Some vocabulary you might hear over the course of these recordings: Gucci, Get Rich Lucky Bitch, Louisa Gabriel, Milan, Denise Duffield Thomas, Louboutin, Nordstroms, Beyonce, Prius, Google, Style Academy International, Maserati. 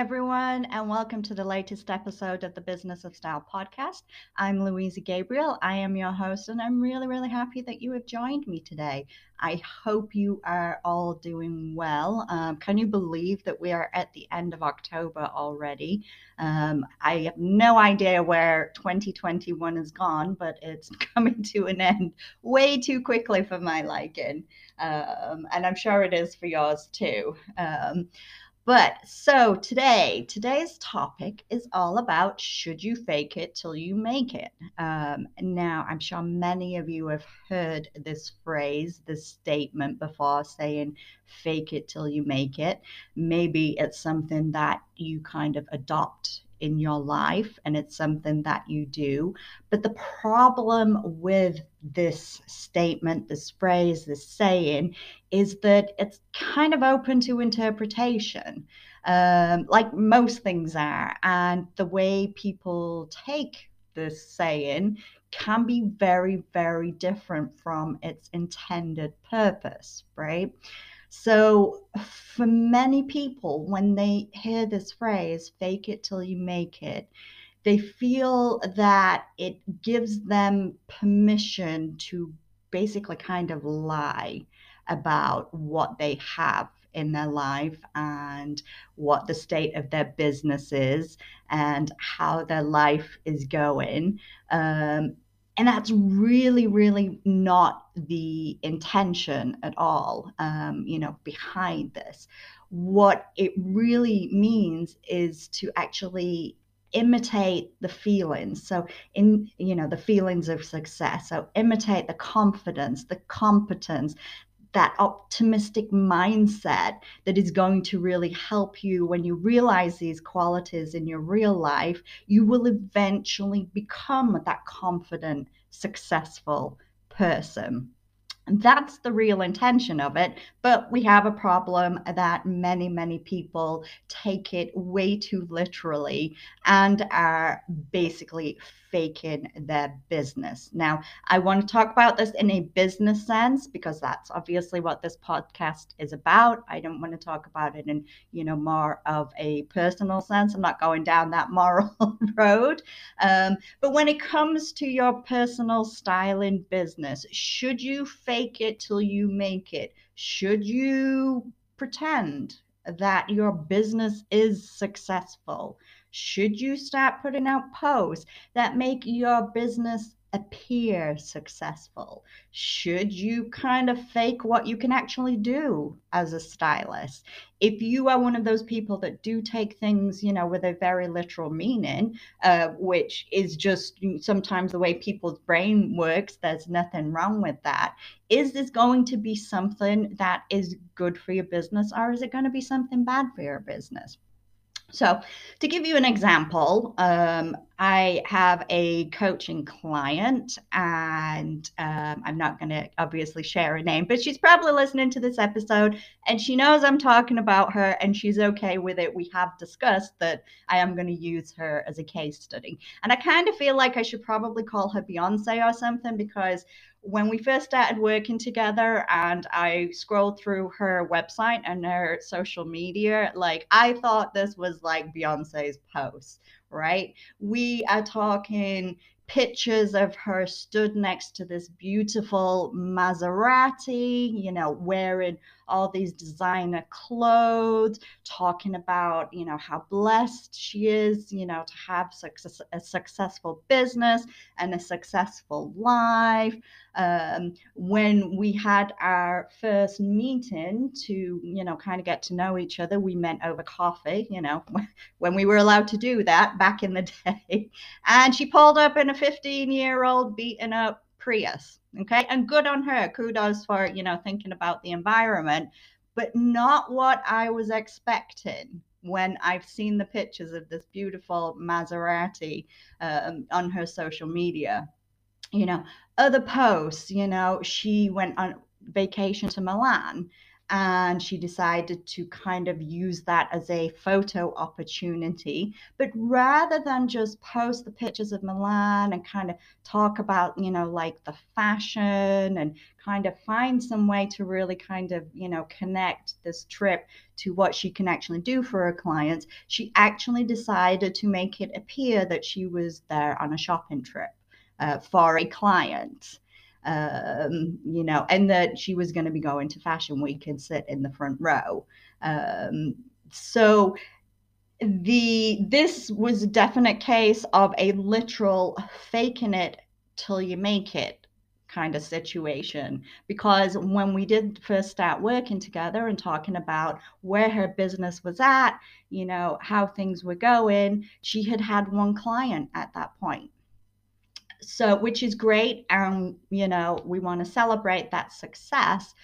everyone, and welcome to the latest episode of the Business of Style podcast. I'm Louisa Gabriel. I am your host, and I'm really, really happy that you have joined me today. I hope you are all doing well. Can you believe that we are at the end of October already? I have no idea where 2021 has gone, but it's coming to an end way too quickly for my liking. And I'm sure it is for yours too. So today's topic is all about, should you fake it till you make it? Now, I'm sure many of you have heard this phrase, this statement before, saying fake it till you make it. Maybe it's something that you kind of adopt in your life, and it's something that you do. But the problem with this statement, this phrase, this saying is that it's kind of open to interpretation, like most things are. And the way people take this saying can be very, very different from its intended purpose, right? So for many people, when they hear this phrase, fake it till you make it, they feel that it gives them permission to basically kind of lie about what they have in their life and what the state of their business is and how their life is going. And that's really, really not the intention at all, behind this. What it really means is to actually imitate the feelings. So the feelings of success. So imitate the confidence, the competence, that optimistic mindset that is going to really help you. When you realize these qualities in your real life, you will eventually become that confident, successful person. And that's the real intention of it. But we have a problem that many, many people take it way too literally and are basically faking their business. Now, I want to talk about this in a business sense, because that's obviously what this podcast is about. I don't want to talk about it in, more of a personal sense. I'm not going down that moral road. But when it comes to your personal styling business, should you fake it till you make it? Should you pretend that your business is successful? Should you start putting out posts that make your business appear successful? Should you kind of fake what you can actually do as a stylist? If you are one of those people that do take things, with a very literal meaning, which is just sometimes the way people's brain works, there's nothing wrong with that. Is this going to be something that is good for your business, or is it going to be something bad for your business? So to give you an example, I have a coaching client, and I'm not going to obviously share her name, but she's probably listening to this episode and she knows I'm talking about her and she's okay with it. We have discussed that I am going to use her as a case study. And I kind of feel like I should probably call her Beyonce or something, because when we first started working together and I scrolled through her website and her social media, like I thought this was like Beyonce's post, right? We are talking pictures of her stood next to this beautiful Maserati, wearing all these designer clothes, talking about, how blessed she is, to have a successful business and a successful life. When we had our first meeting to, kind of get to know each other, we met over coffee, when we were allowed to do that back in the day. And she pulled up in a 15-year-old beaten up Prius. Okay. And good on her. Kudos for, thinking about the environment, but not what I was expecting when I've seen the pictures of this beautiful Maserati on her social media. Other posts, she went on vacation to Milan And she decided to kind of use that as a photo opportunity. But rather than just post the pictures of Milan and kind of talk about, you know, like the fashion and kind of find some way to really kind of, you know, connect this trip to what she can actually do for her clients, she actually decided to make it appear that she was there on a shopping trip for a client. You know, and that she was going to be going to Fashion Week and sit in the front row. So this was a definite case of a literal faking it till you make it kind of situation, because when we did first start working together and talking about where her business was at, you know, how things were going, she had had one client at that point. So, which is great. And, you know, we want to celebrate that success,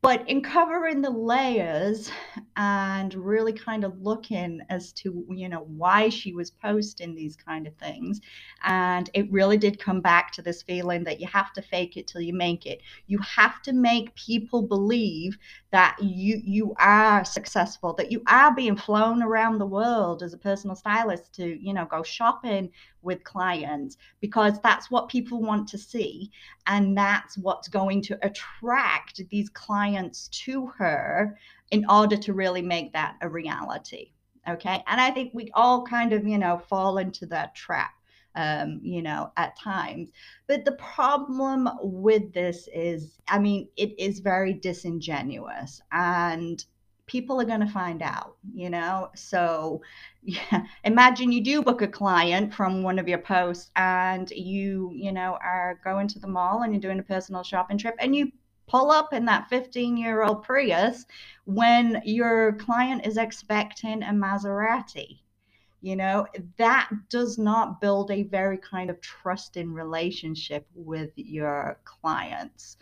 but in covering the layers and really kind of looking as to, you know, why she was posting these kind of things. And it really did come back to this feeling that you have to fake it till you make it. You have to make people believe that you are successful, that you are being flown around the world as a personal stylist to, you know, go shopping with clients, because that's what people want to see. And that's what's going to attract these clients to her in order to really make that a reality. Okay. And I think we all kind of, you know, fall into that trap, you know, at times. But the problem with this is, I mean, it is very disingenuous, and people are going to find out, you know. So yeah, imagine you do book a client from one of your posts and you know, are going to the mall and you're doing a personal shopping trip and you pull up in that 15-year-old Prius when your client is expecting a Maserati. You know, that does not build a very kind of trusting relationship with your clients.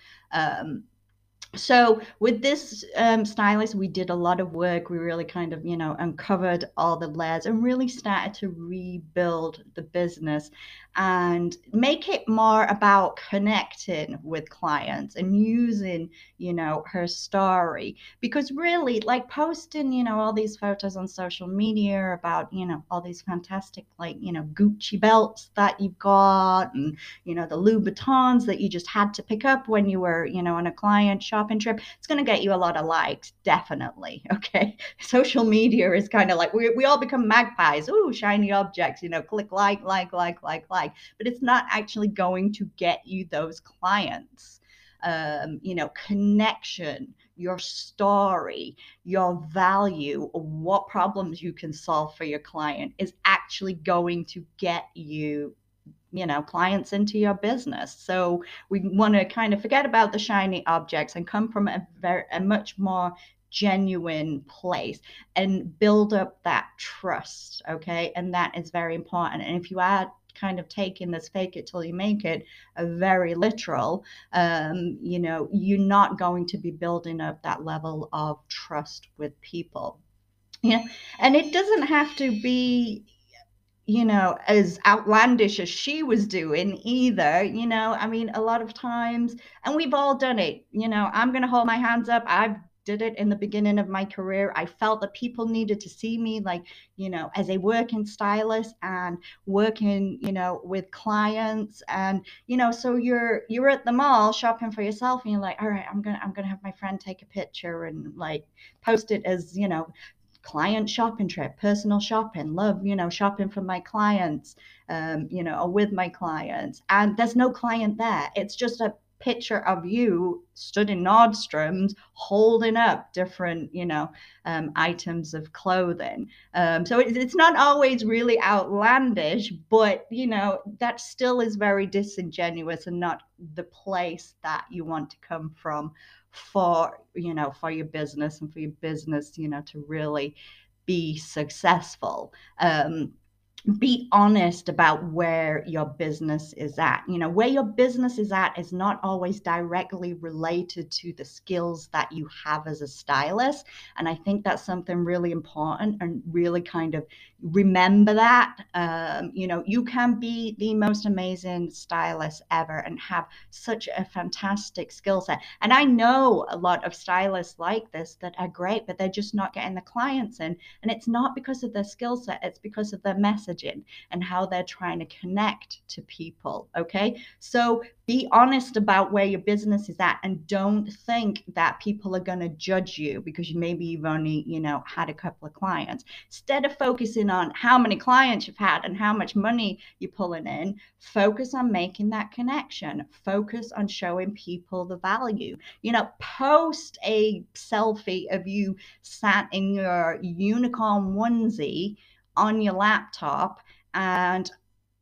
So with this stylist, we did a lot of work. We really kind of, you know, uncovered all the layers and really started to rebuild the business and make it more about connecting with clients and using, you know, her story. Because really, like, posting, you know, all these photos on social media about, you know, all these fantastic, like, you know, Gucci belts that you've got and, you know, the Louboutins that you just had to pick up when you were, you know, on a client shop trip, it's going to get you a lot of likes, definitely. Okay, social media is kind of like, we all become magpies. Ooh, shiny objects, you know, click like, but it's not actually going to get you those clients. You know, connection, your story, your value, what problems you can solve for your client is actually going to get you, you know, clients into your business. So we want to kind of forget about the shiny objects and come from a much more genuine place and build up that trust. Okay. And that is very important. And if you are kind of taking this fake it till you make it very literal, you know, you're not going to be building up that level of trust with people. Yeah. And it doesn't have to be, you know, as outlandish as she was doing either. You know, I mean, a lot of times, and we've all done it, you know, I'm going to hold my hands up. I did it in the beginning of my career. I felt that people needed to see me, like, you know, as a working stylist and working, you know, with clients. And, you know, so you're at the mall shopping for yourself and you're like, all right, I'm going to have my friend take a picture and, like, post it as, you know, client shopping trip, personal shopping, love, you know, shopping for my clients, you know, or with my clients. And there's no client there. It's just a picture of you stood in Nordstroms holding up different, you know, items of clothing. So it's not always really outlandish, but, you know, that still is very disingenuous and not the place that you want to come from for, you know, for your business and for your business, you know, to really be successful. be honest about where your business is at. You know, where your business is at is not always directly related to the skills that you have as a stylist. And I think that's something really important, and really kind of remember that, you know, you can be the most amazing stylist ever and have such a fantastic skill set. And I know a lot of stylists like this that are great, but they're just not getting the clients in. And it's not because of their skill set, it's because of their messaging and how they're trying to connect to people. Okay, so be honest about where your business is at, and don't think that people are going to judge you because maybe you've only, you know, had a couple of clients. Instead of focusing on how many clients you've had and how much money you're pulling in, focus on making that connection. Focus on showing people the value. You know, post a selfie of you sat in your unicorn onesie on your laptop and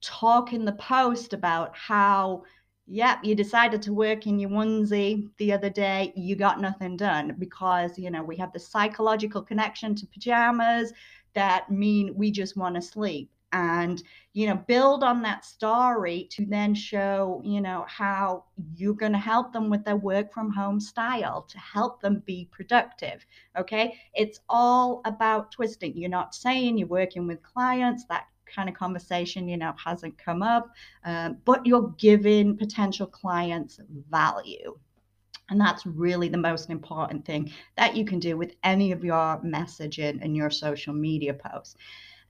talk in the post about how, yep, you decided to work in your onesie the other day, you got nothing done, because, you know, we have the psychological connection to pajamas that mean we just want to sleep. And, you know, build on that story to then show, you know, how you're going to help them with their work from home style to help them be productive. Okay, it's all about twisting. You're not saying you're working with clients, that kind of conversation, you know, hasn't come up, but you're giving potential clients value. And that's really the most important thing that you can do with any of your messaging and your social media posts.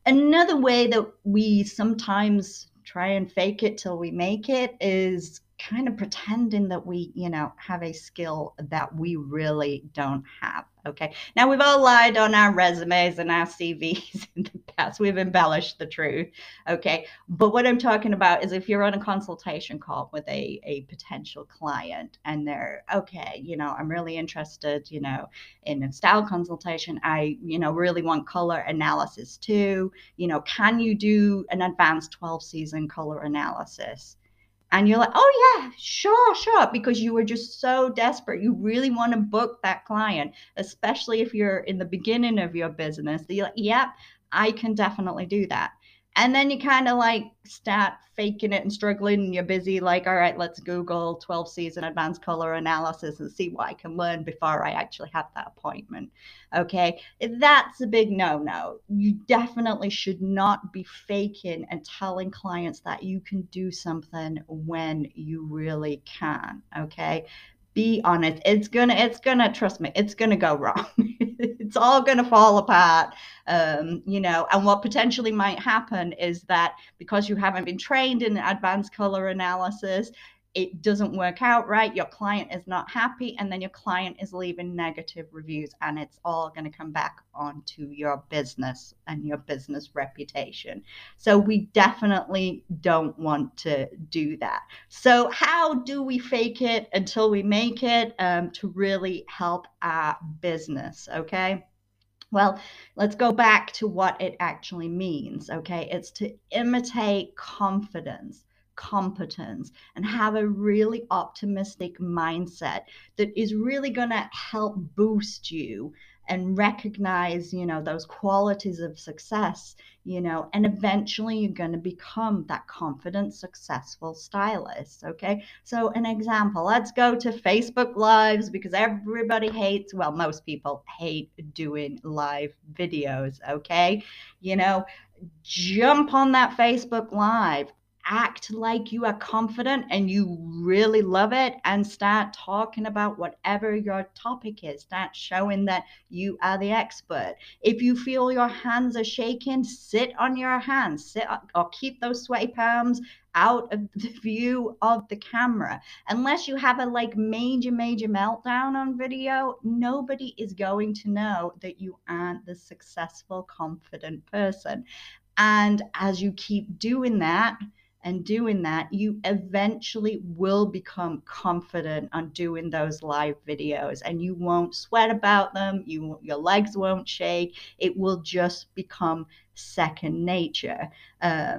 Another way that we sometimes try and fake it till we make it is kind of pretending that we, you know, have a skill that we really don't have. Okay. Now, we've all lied on our resumes and our CVs in the past. We've embellished the truth. Okay. But what I'm talking about is if you're on a consultation call with a potential client and they're, okay, you know, I'm really interested, you know, in a style consultation. I, you know, really want color analysis too. You know, can you do an advanced 12-season color analysis? And you're like, oh, yeah, sure, sure. Because you were just so desperate. You really want to book that client, especially if you're in the beginning of your business. You're like, yep, I can definitely do that. And then you kind of like start faking it and struggling, and you're busy like, all right, let's Google 12-season advanced color analysis and see what I can learn before I actually have that appointment. Okay, that's a big no-no. You definitely should not be faking and telling clients that you can do something when you really can. Okay, be honest. It's gonna, trust me, it's gonna go wrong. It's all going to fall apart, you know, and what potentially might happen is that because you haven't been trained in advanced color analysis, it doesn't work out right. Your client is not happy, and then your client is leaving negative reviews, and it's all going to come back onto your business and your business reputation. So we definitely don't want to do that. So how do we fake it until we make it to really help our business? Okay. Well, let's go back to what it actually means. Okay. It's to imitate confidence, competence, and have a really optimistic mindset that is really going to help boost you and recognize, you know, those qualities of success, you know, and eventually you're going to become that confident, successful stylist. Okay. So an example, let's go to Facebook Lives, because everybody hates, well, most people hate doing live videos. Okay. You know, jump on that Facebook Live, act like you are confident and you really love it, and start talking about whatever your topic is. Start showing that you are the expert. If you feel your hands are shaking, sit on your hands, or keep those sweaty palms out of the view of the camera. Unless you have a like major meltdown on video, nobody is going to know that you aren't the successful, confident person. And as you keep doing that, and doing that, you eventually will become confident on doing those live videos, and you won't sweat about them. Your legs won't shake. It will just become second nature. You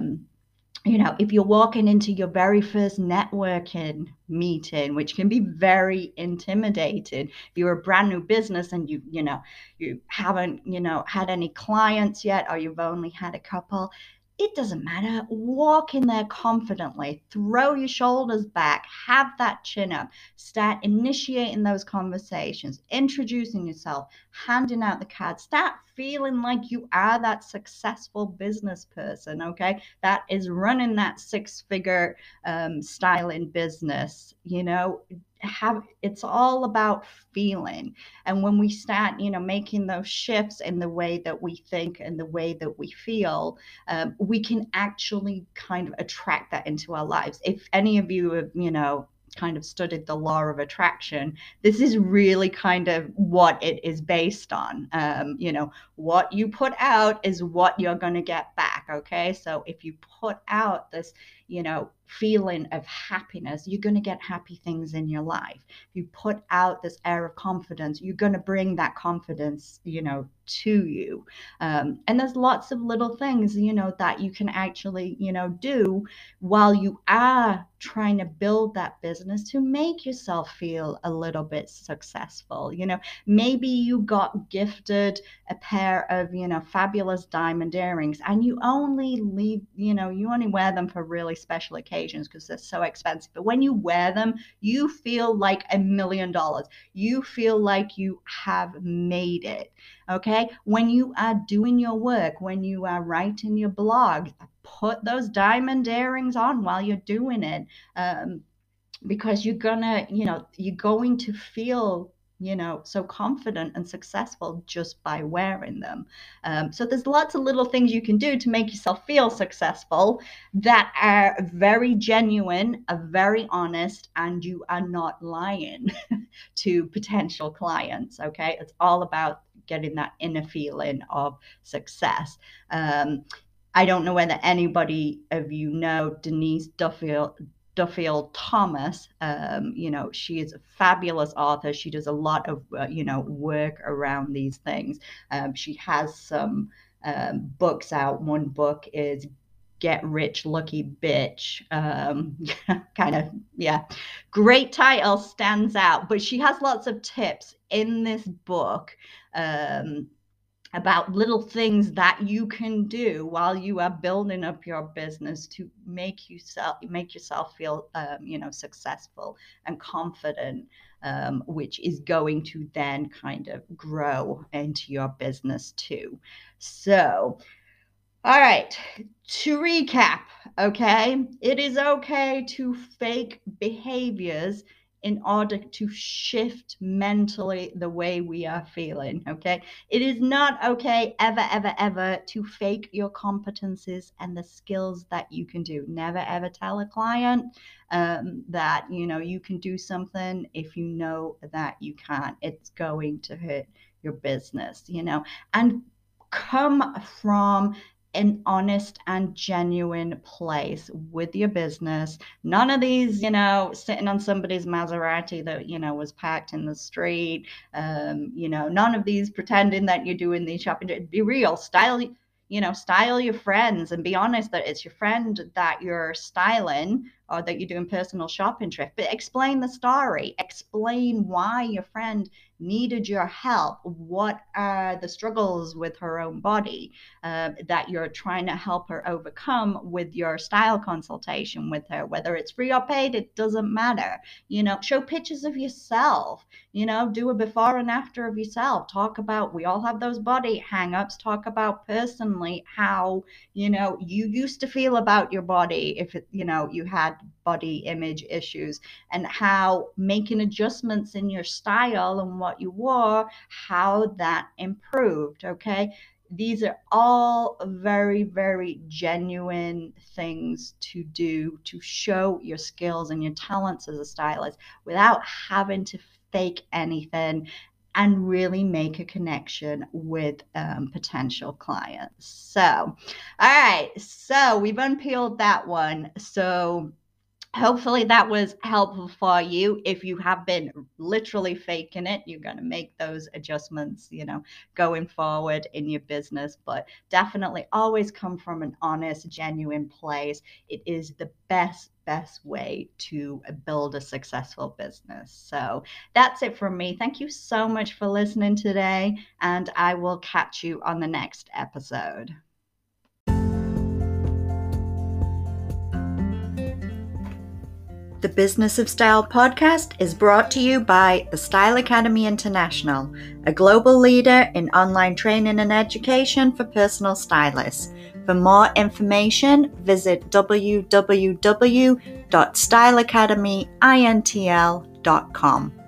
know, if you're walking into your very first networking meeting, which can be very intimidating, if you're a brand new business and you haven't had any clients yet, or you've only had a couple, It doesn't matter. Walk in there confidently. Throw your shoulders back. Have that chin up. Start initiating those conversations, introducing yourself, handing out the card. Start feeling like you are that successful business person, okay? That is running that six-figure styling business, you know? It's all about feeling. And when we start, you know, making those shifts in the way that we think and the way that we feel, we can actually kind of attract that into our lives. If any of you have, you know, kind of studied the law of attraction, this is really kind of what it is based on. You know, what you put out is what you're going to get back. Okay. So if you put out this, you know, feeling of happiness, you're going to get happy things in your life. If you put out this air of confidence, you're going to bring that confidence, you know, to you. And there's lots of little things, you know, that you can actually, you know, do while you are trying to build that business to make yourself feel a little bit successful. You know, maybe you got gifted a pair of, you know, fabulous diamond earrings, and you only wear them for really special occasions because they're so expensive. But when you wear them, you feel like $1 million. You feel like you have made it. Okay. When you are doing your work, when you are writing your blog, put those diamond earrings on while you're doing it. Because you're going to feel, you know, so confident and successful just by wearing them. So there's lots of little things you can do to make yourself feel successful that are very genuine, are very honest, and you are not lying to potential clients. Okay. It's all about getting that inner feeling of success. I don't know whether anybody of you know Denise Duffield Thomas. You know, she is a fabulous author. She does a lot of, work around these things. She has some books out. One book is Get Rich Lucky Bitch. Great title, stands out. But she has lots of tips in this book about little things that you can do while you are building up your business to make yourself feel, successful and confident, which is going to then kind of grow into your business too. So, all right, to recap, okay, it is okay to fake behaviors in order to shift mentally the way we are feeling, okay? It is not okay ever, ever, ever to fake your competencies and the skills that you can do. Never, ever tell a client that, you know, you can do something if you know that you can't. It's going to hurt your business, you know? And come from an honest and genuine place with your business. None of these, you know, sitting on somebody's Maserati that, you know, was packed in the street, none of these pretending that you're doing these shopping. Be real. Style your friends and be honest that it's your friend that you're styling or that you're doing personal shopping trip, but explain the story, explain why your friend needed your help, what are the struggles with her own body that you're trying to help her overcome with your style consultation with her, whether it's free or paid, it doesn't matter. You know, show pictures of yourself, you know, do a before and after of yourself, talk about, we all have those body hangups, talk about personally how, you know, you used to feel about your body if, you know, you had body image issues and how making adjustments in your style and what you wore, how that improved. Okay. These are all very, very genuine things to do to show your skills and your talents as a stylist without having to fake anything and really make a connection with potential clients. So, all right. So we've unpeeled that one. So hopefully that was helpful for you. If you have been literally faking it, you're going to make those adjustments, you know, going forward in your business, but definitely always come from an honest, genuine place. It is the best way to build a successful business. So that's it from me. Thank you so much for listening today, and I will catch you on the next episode. The Business of Style podcast is brought to you by the Style Academy International, a global leader in online training and education for personal stylists. For more information, visit www.styleacademyintl.com.